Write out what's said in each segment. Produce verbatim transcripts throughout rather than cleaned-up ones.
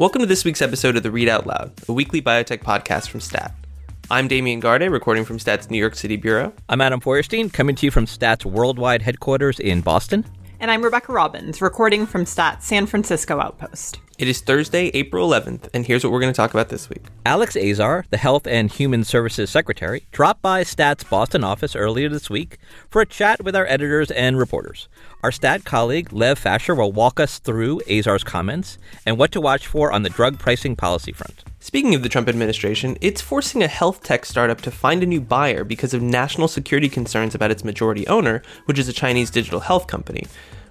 Welcome to this week's episode of The Read Out Loud, a weekly biotech podcast from STAT. I'm Damian Garde, recording from STAT's New York City Bureau. I'm Adam Feuerstein, coming to you from STAT's worldwide headquarters in Boston. And I'm Rebecca Robbins, recording from STAT's San Francisco outpost. It is Thursday, April eleventh, and here's what we're going to talk about this week. Alex Azar, the Health and Human Services Secretary, dropped by STAT's Boston office earlier this week for a chat with our editors and reporters. Our STAT colleague, Lev Facher, will walk us through Azar's comments and what to watch for on the drug pricing policy front. Speaking of the Trump administration, it's forcing a health tech startup to find a new buyer because of national security concerns about its majority owner, which is a Chinese digital health company.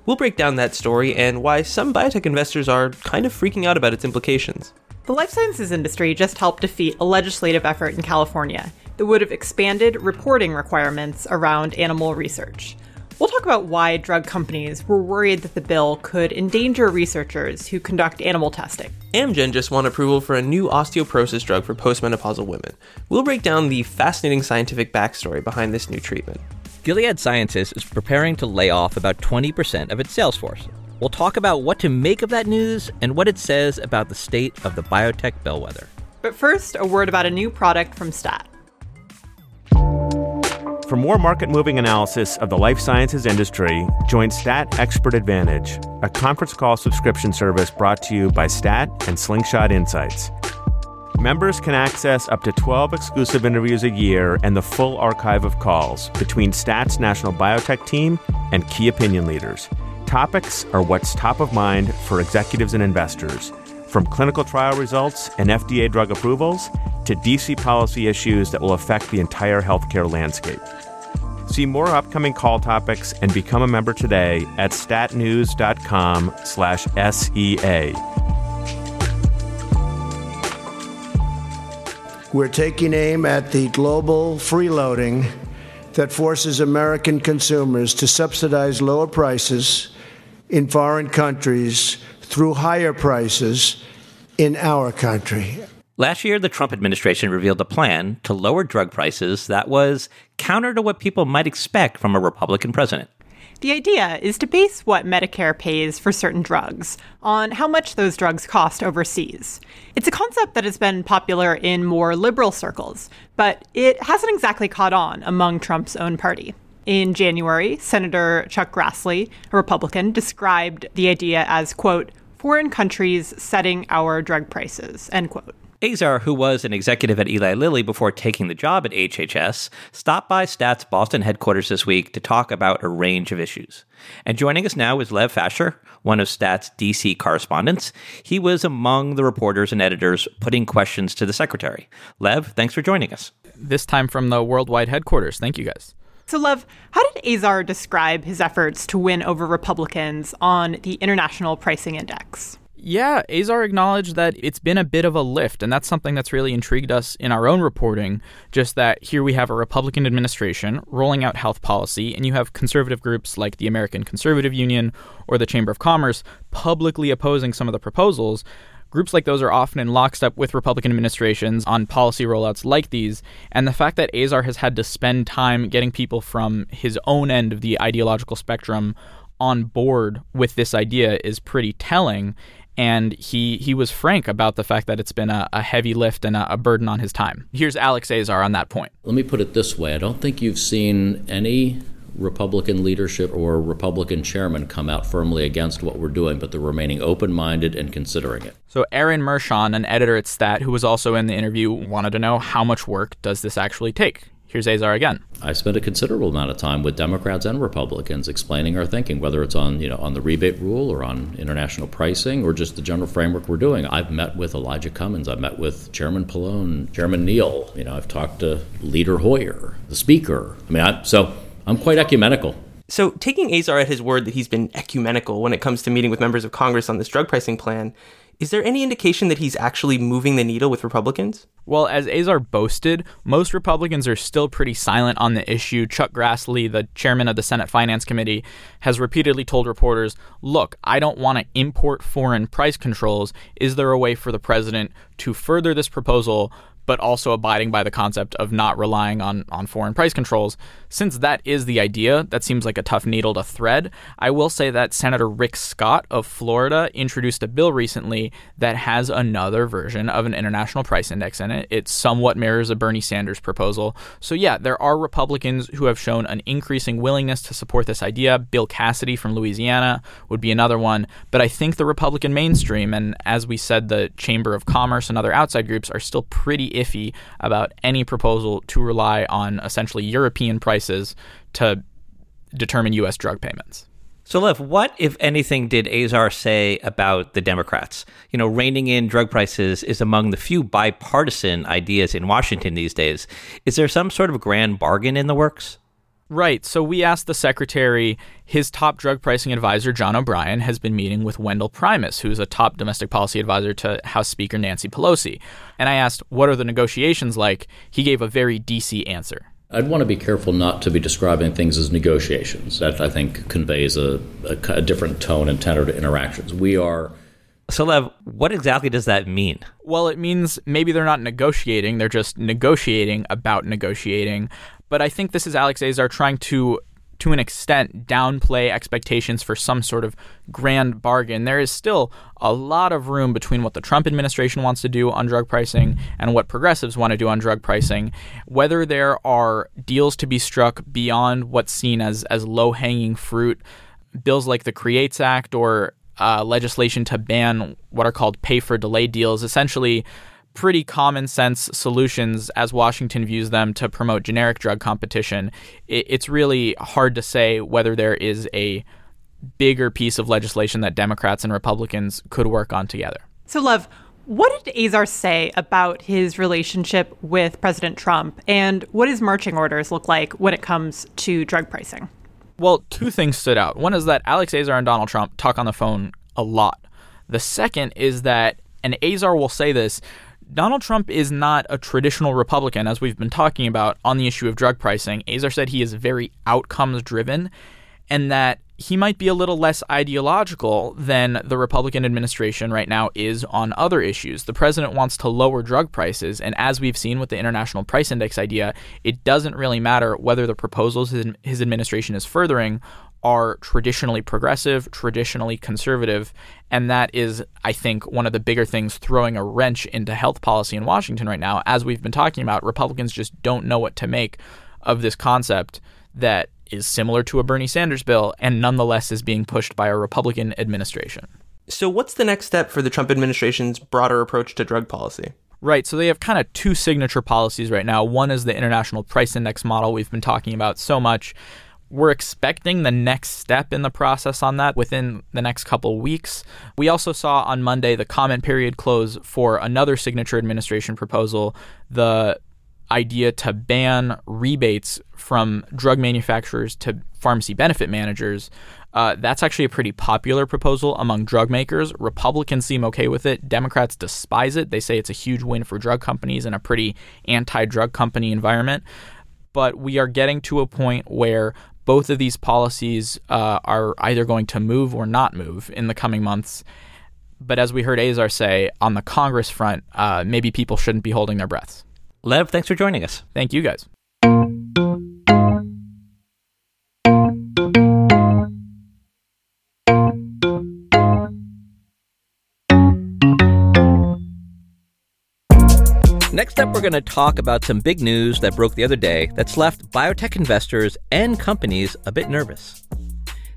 We'll break down that story and why some biotech investors are kind of freaking out about its implications. The life sciences industry just helped defeat a legislative effort in California that would have expanded reporting requirements around animal research. We'll talk about why drug companies were worried that the bill could endanger researchers who conduct animal testing. Amgen just won approval for a new osteoporosis drug for postmenopausal women. We'll break down the fascinating scientific backstory behind this new treatment. Gilead Sciences is preparing to lay off about twenty percent of its sales force. We'll talk about what to make of that news and what it says about the state of the biotech bellwether. But first, a word about a new product from STAT. For more market-moving analysis of the life sciences industry, join STAT Expert Advantage, a conference call subscription service brought to you by STAT and Slingshot Insights. Members can access up to twelve exclusive interviews a year and the full archive of calls between STAT's national biotech team and key opinion leaders. Topics are what's top of mind for executives and investors, from clinical trial results and F D A drug approvals to D C policy issues that will affect the entire healthcare landscape. See more upcoming call topics and become a member today at statnews.com slash SEA. We're taking aim at the global freeloading that forces American consumers to subsidize lower prices in foreign countries through higher prices in our country. Last year, the Trump administration revealed a plan to lower drug prices that was counter to what people might expect from a Republican president. The idea is to base what Medicare pays for certain drugs on how much those drugs cost overseas. It's a concept that has been popular in more liberal circles, but it hasn't exactly caught on among Trump's own party. In January, Senator Chuck Grassley, a Republican, described the idea as, quote, foreign countries setting our drug prices, end quote. Azar, who was an executive at Eli Lilly before taking the job at H H S, stopped by STAT's Boston headquarters this week to talk about a range of issues. And joining us now is Lev Facher, one of STAT's D C correspondents. He was among the reporters and editors putting questions to the secretary. Lev, thanks for joining us. This time from the worldwide headquarters. Thank you, guys. So, Lev, how did Azar describe his efforts to win over Republicans on the International Pricing Index? Yeah, Azar acknowledged that it's been a bit of a lift, and that's something that's really intrigued us in our own reporting, just that here we have a Republican administration rolling out health policy, and you have conservative groups like the American Conservative Union or the Chamber of Commerce publicly opposing some of the proposals. Groups like those are often in lockstep with Republican administrations on policy rollouts like these, and the fact that Azar has had to spend time getting people from his own end of the ideological spectrum on board with this idea is pretty telling. And he, he was frank about the fact that it's been a, a heavy lift and a, a burden on his time. Here's Alex Azar on that point. Let me put it this way. I don't think you've seen any Republican leadership or Republican chairman come out firmly against what we're doing, but they're remaining open-minded and considering it. So Aaron Mershon, an editor at STAT, who was also in the interview, wanted to know how much work does this actually take? Here's Azar again. I spent a considerable amount of time with Democrats and Republicans explaining our thinking, whether it's on, you know, on the rebate rule or on international pricing or just the general framework we're doing. I've met with Elijah Cummings. I've met with Chairman Pallone, Chairman Neal. You know, I've talked to Leader Hoyer, the Speaker. I mean, I, so I'm quite ecumenical. So taking Azar at his word that he's been ecumenical when it comes to meeting with members of Congress on this drug pricing plan, is there any indication that he's actually moving the needle with Republicans? Well, as Azar boasted, most Republicans are still pretty silent on the issue. Chuck Grassley, the chairman of the Senate Finance Committee, has repeatedly told reporters, look, I don't want to import foreign price controls. Is there a way for the president to further this proposal but also abiding by the concept of not relying on, on foreign price controls. Since that is the idea, that seems like a tough needle to thread. I will say that Senator Rick Scott of Florida introduced a bill recently that has another version of an international price index in it. It somewhat mirrors a Bernie Sanders proposal. So yeah, there are Republicans who have shown an increasing willingness to support this idea. Bill Cassidy from Louisiana would be another one. But I think the Republican mainstream, and as we said, the Chamber of Commerce and other outside groups are still pretty iffy about any proposal to rely on essentially European prices to determine U S drug payments. So, Lev, what, if anything, did Azar say about the Democrats? You know, reining in drug prices is among the few bipartisan ideas in Washington these days. Is there some sort of grand bargain in the works? Right. So we asked the secretary. His top drug pricing advisor, John O'Brien, has been meeting with Wendell Primus, who's a top domestic policy advisor to House Speaker Nancy Pelosi. And I asked, what are the negotiations like? He gave a very D C answer. I'd want to be careful not to be describing things as negotiations. That, I think, conveys a, a, a different tone and tenor to interactions. We are... So, Lev, what exactly does that mean? Well, it means maybe they're not negotiating. They're just negotiating about negotiating. But I think this is Alex Azar trying to, to an extent, downplay expectations for some sort of grand bargain. There is still a lot of room between what the Trump administration wants to do on drug pricing and what progressives want to do on drug pricing. Whether there are deals to be struck beyond what's seen as, as low-hanging fruit, bills like the CREATES Act or uh, legislation to ban what are called pay-for-delay deals, essentially pretty common sense solutions as Washington views them to promote generic drug competition. It's really hard to say whether there is a bigger piece of legislation that Democrats and Republicans could work on together. So, Lev, what did Azar say about his relationship with President Trump, and what his marching orders look like when it comes to drug pricing? Well, two things stood out. One is that Alex Azar and Donald Trump talk on the phone a lot. The second is that, and Azar will say this, Donald Trump is not a traditional Republican, as we've been talking about, on the issue of drug pricing. Azar said he is very outcomes-driven and that he might be a little less ideological than the Republican administration right now is on other issues. The president wants to lower drug prices, and as we've seen with the international price index idea, it doesn't really matter whether the proposals his administration is furthering are traditionally progressive, traditionally conservative, and that is, I think, one of the bigger things throwing a wrench into health policy in Washington right now. As we've been talking about, Republicans just don't know what to make of this concept that is similar to a Bernie Sanders bill and nonetheless is being pushed by a Republican administration. So what's the next step for the Trump administration's broader approach to drug policy? Right. So they have kind of two signature policies right now. One is the international price index model we've been talking about so much. We're expecting the next step in the process on that within the next couple weeks. We also saw on Monday the comment period close for another signature administration proposal, the idea to ban rebates from drug manufacturers to pharmacy benefit managers. Uh, that's actually a pretty popular proposal among drug makers. Republicans seem okay with it. Democrats despise it. They say it's a huge win for drug companies in a pretty anti-drug company environment. But we are getting to a point where both of these policies uh, are either going to move or not move in the coming months. But as we heard Azar say, on the Congress front, uh, maybe people shouldn't be holding their breaths. Lev, thanks for joining us. Thank you, guys. Next up, we're going to talk about some big news that broke the other day that's left biotech investors and companies a bit nervous.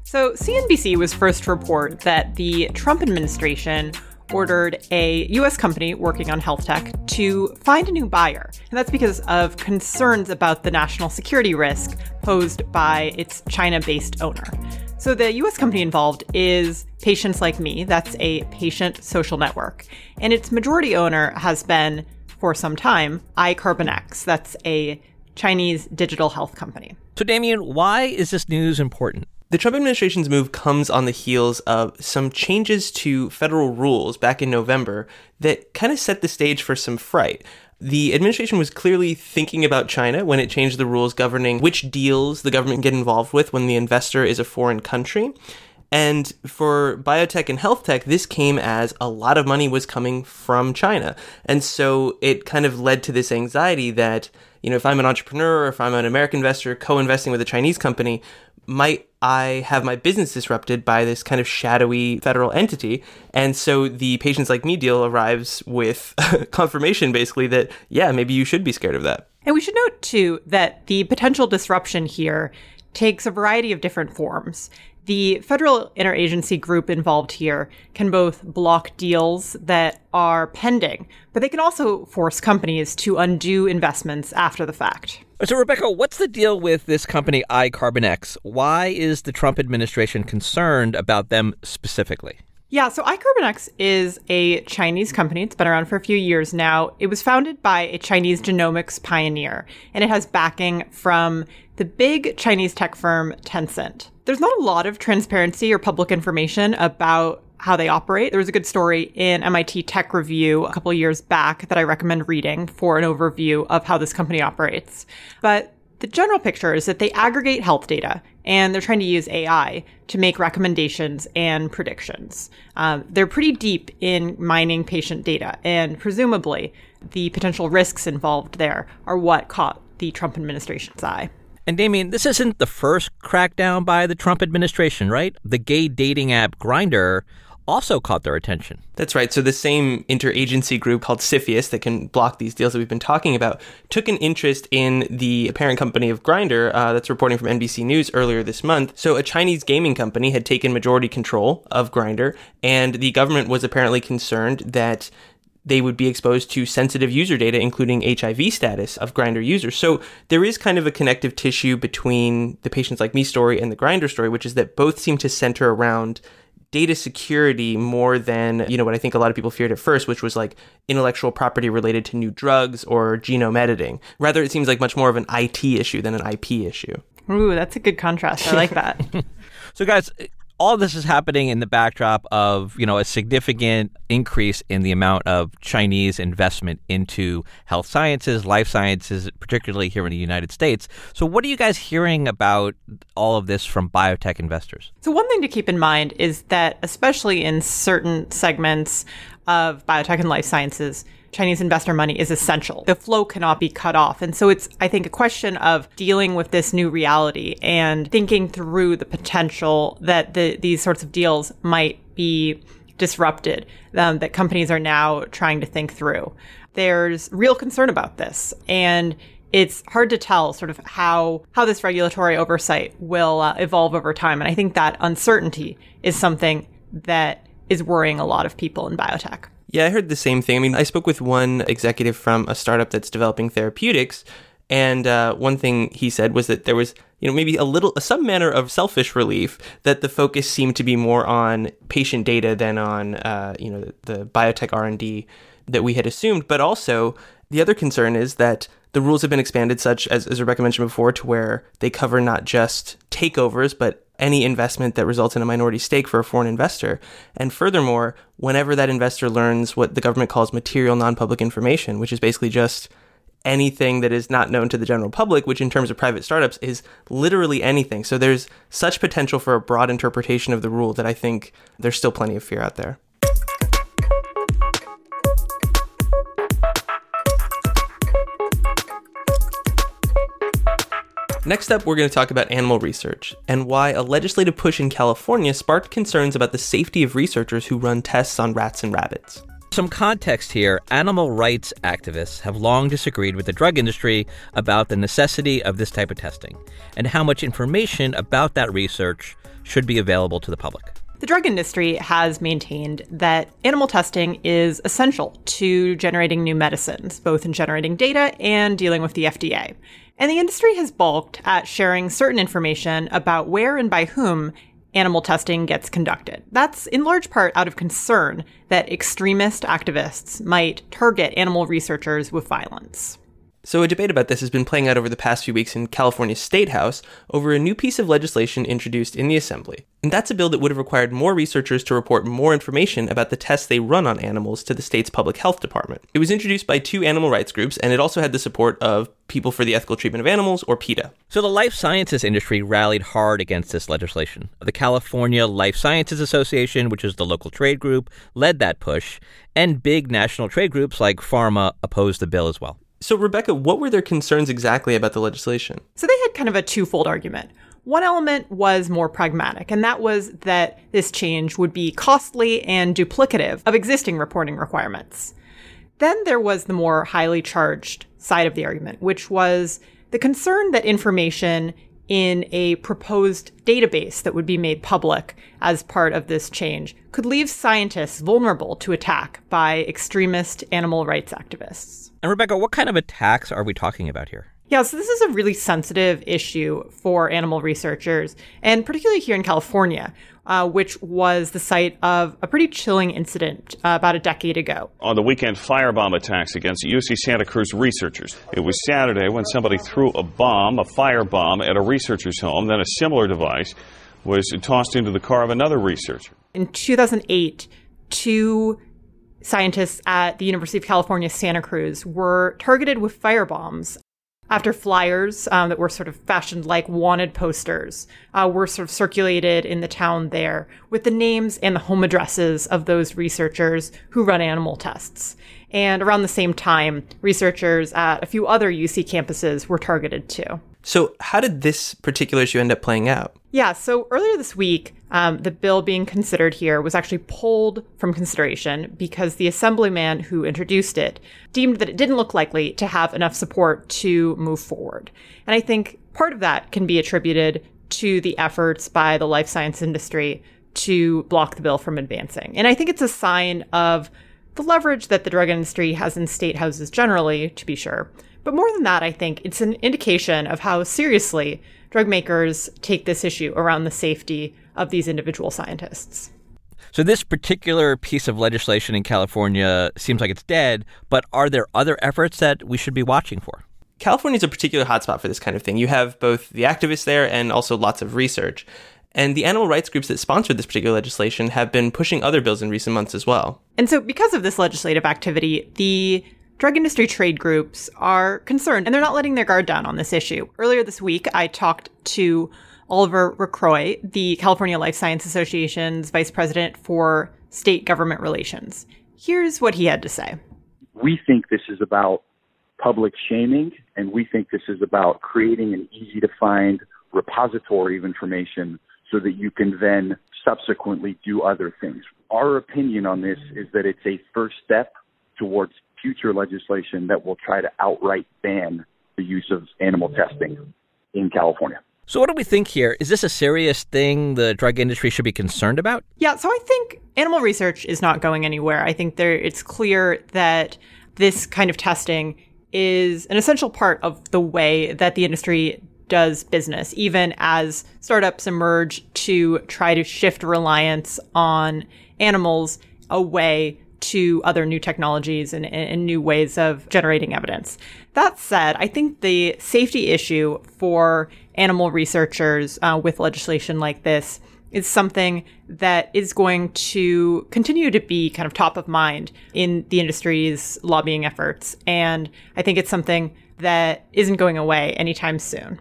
So C N B C was first to report that the Trump administration ordered a U S company working on health tech to find a new buyer. And that's because of concerns about the national security risk posed by its China-based owner. So the U S company involved is PatientsLikeMe. That's a patient social network. And its majority owner has been, for some time, iCarbonX. That's a Chinese digital health company. So, Damian, why is this news important? The Trump administration's move comes on the heels of some changes to federal rules back in November that kind of set the stage for some fright. The administration was clearly thinking about China when it changed the rules governing which deals the government get involved with when the investor is a foreign country. And for biotech and health tech, this came as a lot of money was coming from China. And so it kind of led to this anxiety that, you know, if I'm an entrepreneur or if I'm an American investor co-investing with a Chinese company, might I have my business disrupted by this kind of shadowy federal entity? And so the Patients Like Me deal arrives with confirmation, basically, that, yeah, maybe you should be scared of that. And we should note, too, that the potential disruption here takes a variety of different forms. The federal interagency group involved here can both block deals that are pending, but they can also force companies to undo investments after the fact. So, Rebecca, what's the deal with this company iCarbonX? Why is the Trump administration concerned about them specifically? Yeah, so iCarbonX is a Chinese company. It's been around for a few years now. It was founded by a Chinese genomics pioneer, and it has backing from the big Chinese tech firm Tencent. There's not a lot of transparency or public information about how they operate. There was a good story in M I T Tech Review a couple years back that I recommend reading for an overview of how this company operates. But the general picture is that they aggregate health data, and they're trying to use A I to make recommendations and predictions. Um, they're pretty deep in mining patient data, and presumably the potential risks involved there are what caught the Trump administration's eye. And Damian, this isn't the first crackdown by the Trump administration, right? The gay dating app Grindr also caught their attention. That's right. So the same interagency group called C F I U S that can block these deals that we've been talking about took an interest in the parent company of Grindr uh, that's reporting from N B C News earlier this month. So a Chinese gaming company had taken majority control of Grindr, and the government was apparently concerned that they would be exposed to sensitive user data, including H I V status of Grindr users. So there is kind of a connective tissue between the Patients Like Me story and the Grindr story, which is that both seem to center around data security more than, you know, what I think a lot of people feared at first, which was like intellectual property related to new drugs or genome editing. Rather, it seems like much more of an I T issue than an I P issue. Ooh, that's a good contrast. I like that. So guys, all this is happening in the backdrop of, you know, a significant increase in the amount of Chinese investment into health sciences, life sciences, particularly here in the United States. So what are you guys hearing about all of this from biotech investors? So one thing to keep in mind is that, especially in certain segments of biotech and life sciences, Chinese investor money is essential. The flow cannot be cut off. And so it's, I think, a question of dealing with this new reality and thinking through the potential that the, these sorts of deals might be disrupted, um, that companies are now trying to think through. There's real concern about this. And it's hard to tell sort of how, how this regulatory oversight will uh, evolve over time. And I think that uncertainty is something that is worrying a lot of people in biotech. Yeah, I heard the same thing. I mean, I spoke with one executive from a startup that's developing therapeutics, and uh, one thing he said was that there was, you know, maybe a little, some manner of selfish relief that the focus seemed to be more on patient data than on, uh, you know, the biotech R and D that we had assumed. But also, the other concern is that the rules have been expanded, such as, as Rebecca mentioned before, to where they cover not just takeovers, but any investment that results in a minority stake for a foreign investor. And furthermore, whenever that investor learns what the government calls material non-public information, which is basically just anything that is not known to the general public, which in terms of private startups is literally anything. So there's such potential for a broad interpretation of the rule that I think there's still plenty of fear out there. Next up, we're going to talk about animal research and why a legislative push in California sparked concerns about the safety of researchers who run tests on rats and rabbits. Some context here, animal rights activists have long disagreed with the drug industry about the necessity of this type of testing and how much information about that research should be available to the public. The drug industry has maintained that animal testing is essential to generating new medicines, both in generating data and dealing with the F D A. And the industry has balked at sharing certain information about where and by whom animal testing gets conducted. That's in large part out of concern that extremist activists might target animal researchers with violence. So a debate about this has been playing out over the past few weeks in California's State House over a new piece of legislation introduced in the Assembly. And that's a bill that would have required more researchers to report more information about the tests they run on animals to the state's public health department. It was introduced by two animal rights groups, and it also had the support of People for the Ethical Treatment of Animals, or PETA. So the life sciences industry rallied hard against this legislation. The California Life Sciences Association, which is the local trade group, led that push, and big national trade groups like Pharma opposed the bill as well. So, Rebecca, what were their concerns exactly about the legislation? So they had kind of a twofold argument. One element was more pragmatic, and that was that this change would be costly and duplicative of existing reporting requirements. Then there was the more highly charged side of the argument, which was the concern that information in a proposed database that would be made public as part of this change could leave scientists vulnerable to attack by extremist animal rights activists. And Rebecca, what kind of attacks are we talking about here? Yeah, so this is a really sensitive issue for animal researchers, and particularly here in California, uh, which was the site of a pretty chilling incident uh, about a decade ago. On the weekend, firebomb attacks against U C Santa Cruz researchers. It was Saturday when somebody threw a bomb, a firebomb, at a researcher's home. Then a similar device was tossed into the car of another researcher. In two thousand eight, two scientists at the University of California, Santa Cruz were targeted with firebombs after flyers um, that were sort of fashioned like wanted posters uh, were sort of circulated in the town there with the names and the home addresses of those researchers who run animal tests. And around the same time, researchers at a few other U C campuses were targeted too. So how did this particular issue end up playing out? Yeah, so earlier this week, um, the bill being considered here was actually pulled from consideration because the assemblyman who introduced it deemed that it didn't look likely to have enough support to move forward. And I think part of that can be attributed to the efforts by the life science industry to block the bill from advancing. And I think it's a sign of the leverage that the drug industry has in state houses generally, to be sure. But more than that, I think it's an indication of how seriously drug makers take this issue around the safety of these individual scientists. So this particular piece of legislation in California seems like it's dead, but are there other efforts that we should be watching for? California is a particular hotspot for this kind of thing. You have both the activists there and also lots of research. And the animal rights groups that sponsored this particular legislation have been pushing other bills in recent months as well. And so because of this legislative activity, the drug industry trade groups are concerned, and they're not letting their guard down on this issue. Earlier this week, I talked to Oliver Recroy, the California Life Sciences Association's vice president for state government relations. Here's what he had to say. We think this is about public shaming, and we think this is about creating an easy-to-find repository of information so that you can then subsequently do other things. Our opinion on this is that it's a first step towards future legislation that will try to outright ban the use of animal testing in California. So what do we think here? Is this a serious thing the drug industry should be concerned about? Yeah, so I think animal research is not going anywhere. I think there, it's clear that this kind of testing is an essential part of the way that the industry does business, even as startups emerge to try to shift reliance on animals away to other new technologies and, and new ways of generating evidence. That said, I think the safety issue for animal researchers uh, with legislation like this is something that is going to continue to be kind of top of mind in the industry's lobbying efforts. And I think it's something that isn't going away anytime soon.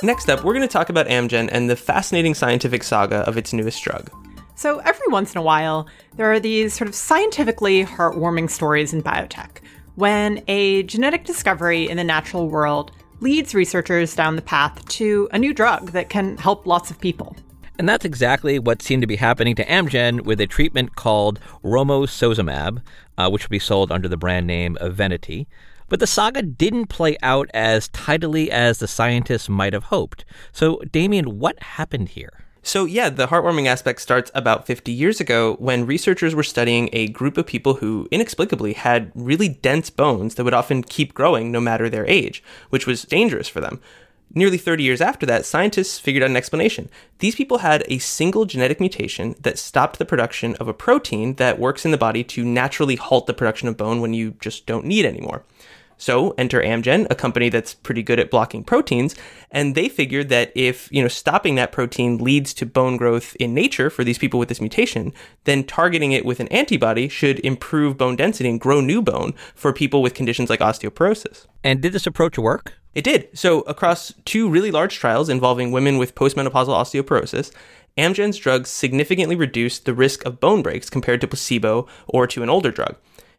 Next up, we're going to talk about Amgen and the fascinating scientific saga of its newest drug. So every once in a while, there are these sort of scientifically heartwarming stories in biotech, when a genetic discovery in the natural world leads researchers down the path to a new drug that can help lots of people. And that's exactly what seemed to be happening to Amgen with a treatment called romosozumab, uh, which will be sold under the brand name Evenity. But the saga didn't play out as tidily as the scientists might have hoped. So, Damian, what happened here? So, yeah, the heartwarming aspect starts about fifty years ago when researchers were studying a group of people who inexplicably had really dense bones that would often keep growing no matter their age, which was dangerous for them. Nearly thirty years after that, scientists figured out an explanation. These people had a single genetic mutation that stopped the production of a protein that works in the body to naturally halt the production of bone when you just don't need anymore. So enter Amgen, a company that's pretty good at blocking proteins, and they figured that if, you know, stopping that protein leads to bone growth in nature for these people with this mutation, then targeting it with an antibody should improve bone density and grow new bone for people with conditions like osteoporosis. And did this approach work? It did. So across two really large trials involving women with postmenopausal osteoporosis, Amgen's drugs significantly reduced the risk of bone breaks compared to placebo or to an older drug.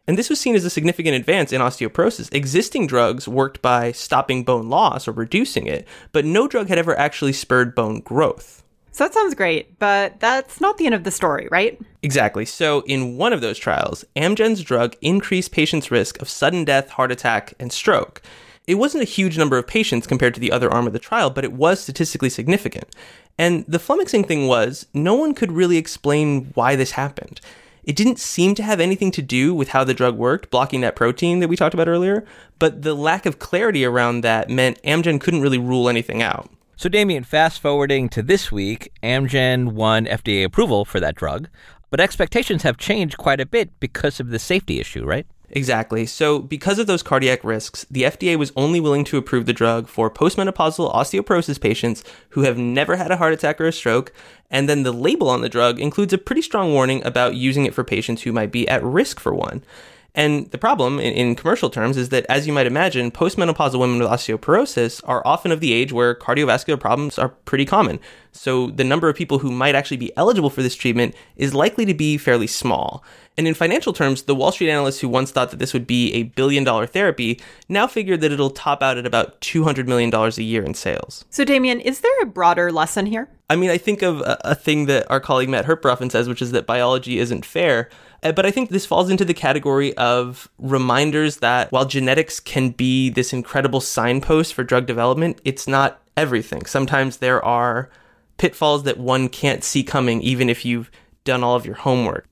And this was seen as a significant advance in osteoporosis. Existing drugs worked by stopping bone loss or reducing it, but no drug had ever actually spurred bone growth. So that sounds great, but that's not the end of the story, right? Exactly. So in one of those trials, Amgen's drug increased patients' risk of sudden death, heart attack, and stroke. It wasn't a huge number of patients compared to the other arm of the trial, but it was statistically significant. And the flummoxing thing was, no one could really explain why this happened. It didn't seem to have anything to do with how the drug worked, blocking that protein that we talked about earlier, but the lack of clarity around that meant Amgen couldn't really rule anything out. So, Damian, fast forwarding to this week, Amgen won F D A approval for that drug, but expectations have changed quite a bit because of the safety issue, right? Exactly. So because of those cardiac risks, the F D A was only willing to approve the drug for postmenopausal osteoporosis patients who have never had a heart attack or a stroke. And then the label on the drug includes a pretty strong warning about using it for patients who might be at risk for one. And the problem in, in commercial terms is that, as you might imagine, postmenopausal women with osteoporosis are often of the age where cardiovascular problems are pretty common. So the number of people who might actually be eligible for this treatment is likely to be fairly small. And in financial terms, the Wall Street analysts who once thought that this would be a billion-dollar therapy now figure that it'll top out at about two hundred million dollars a year in sales. So, Damian, is there a broader lesson here? I mean, I think of a, a thing that our colleague Matt Herper often says, which is that biology isn't fair. Uh, but I think this falls into the category of reminders that while genetics can be this incredible signpost for drug development, it's not everything. Sometimes there are pitfalls that one can't see coming, even if you've done all of your homework.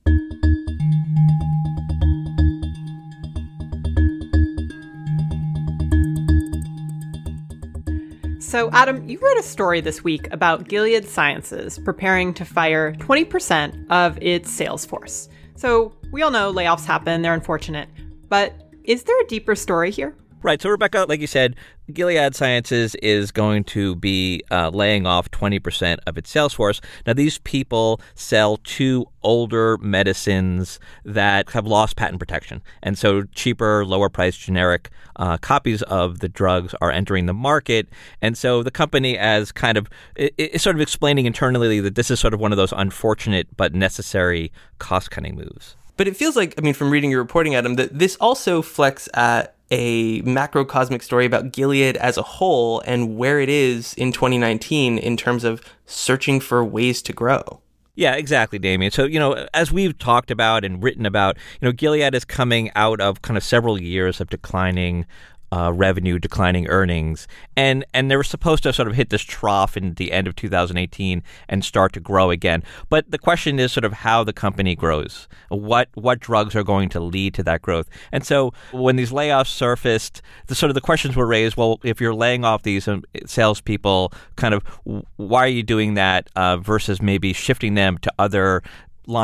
So, Adam, you wrote a story this week about Gilead Sciences preparing to fire twenty percent of its sales force. So we all know layoffs happen. They're unfortunate. But is there a deeper story here? Right. So, Rebecca, like you said, Gilead Sciences is going to be uh, laying off twenty percent of its sales force. Now, these people sell two older medicines that have lost patent protection. And so cheaper, lower-priced generic uh, copies of the drugs are entering the market. And so the company as kind of it, it's sort of explaining internally that this is sort of one of those unfortunate but necessary cost-cutting moves. But it feels like, I mean, from reading your reporting, Adam, that this also flecks at a macrocosmic story about Gilead as a whole and where it is in twenty nineteen in terms of searching for ways to grow. Yeah, exactly, Damian. So, you know, as we've talked about and written about, you know, Gilead is coming out of kind of several years of declining Uh, revenue, declining earnings, and and they were supposed to sort of hit this trough in the end of two thousand eighteen and start to grow again. But the question is sort of how the company grows, what what drugs are going to lead to that growth. And so when these layoffs surfaced, the sort of the questions were raised, well, if you're laying off these salespeople, kind of why are you doing that uh, versus maybe shifting them to other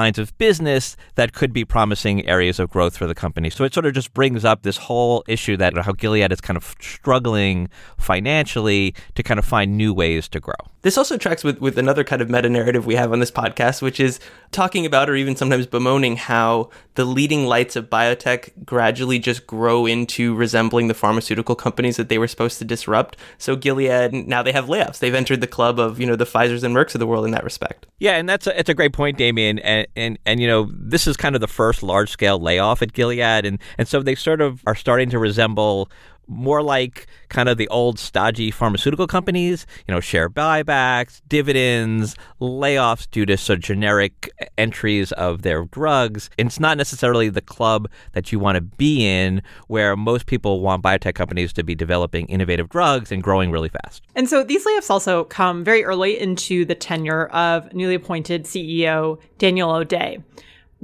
lines of business that could be promising areas of growth for the company. So it sort of just brings up this whole issue that how Gilead is kind of struggling financially to kind of find new ways to grow. This also tracks with, with another kind of meta-narrative we have on this podcast, which is talking about or even sometimes bemoaning how the leading lights of biotech gradually just grow into resembling the pharmaceutical companies that they were supposed to disrupt. So Gilead, now they have layoffs. They've entered the club of, you know, the Pfizers and Mercks of the world in that respect. Yeah, and that's a, it's a great point, Damian. And And, and, and, you know, this is kind of the first large-scale layoff at Gilead. And, and so they sort of are starting to resemble more like kind of the old stodgy pharmaceutical companies, you know, share buybacks, dividends, layoffs due to sort of generic entries of their drugs. And it's not necessarily the club that you want to be in, where most people want biotech companies to be developing innovative drugs and growing really fast. And so these layoffs also come very early into the tenure of newly appointed C E O Daniel O'Day.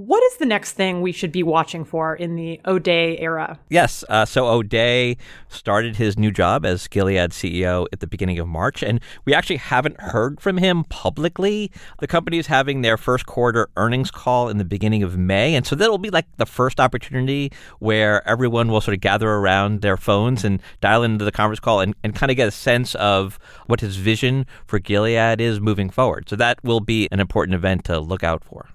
What is the next thing we should be watching for in the O'Day era? Yes. Uh, so O'Day started his new job as Gilead C E O at the beginning of March, and we actually haven't heard from him publicly. The company is having their first quarter earnings call in the beginning of May. And so that'll be like the first opportunity where everyone will sort of gather around their phones and dial into the conference call and, and kind of get a sense of what his vision for Gilead is moving forward. So that will be an important event to look out for.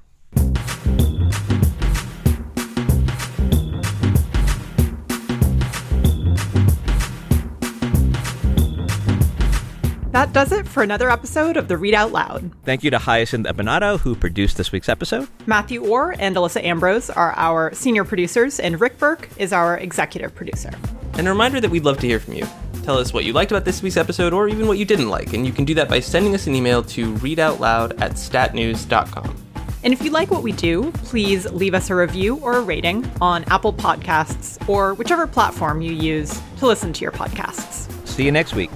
That does it for another episode of The Read Out Loud. Thank you to Hyacinth Ebonado, who produced this week's episode. Matthew Orr and Alyssa Ambrose are our senior producers, and Rick Burke is our executive producer. And a reminder that we'd love to hear from you. Tell us what you liked about this week's episode or even what you didn't like, and you can do that by sending us an email to readoutloud at stat news dot com. And if you like what we do, please leave us a review or a rating on Apple Podcasts or whichever platform you use to listen to your podcasts. See you next week.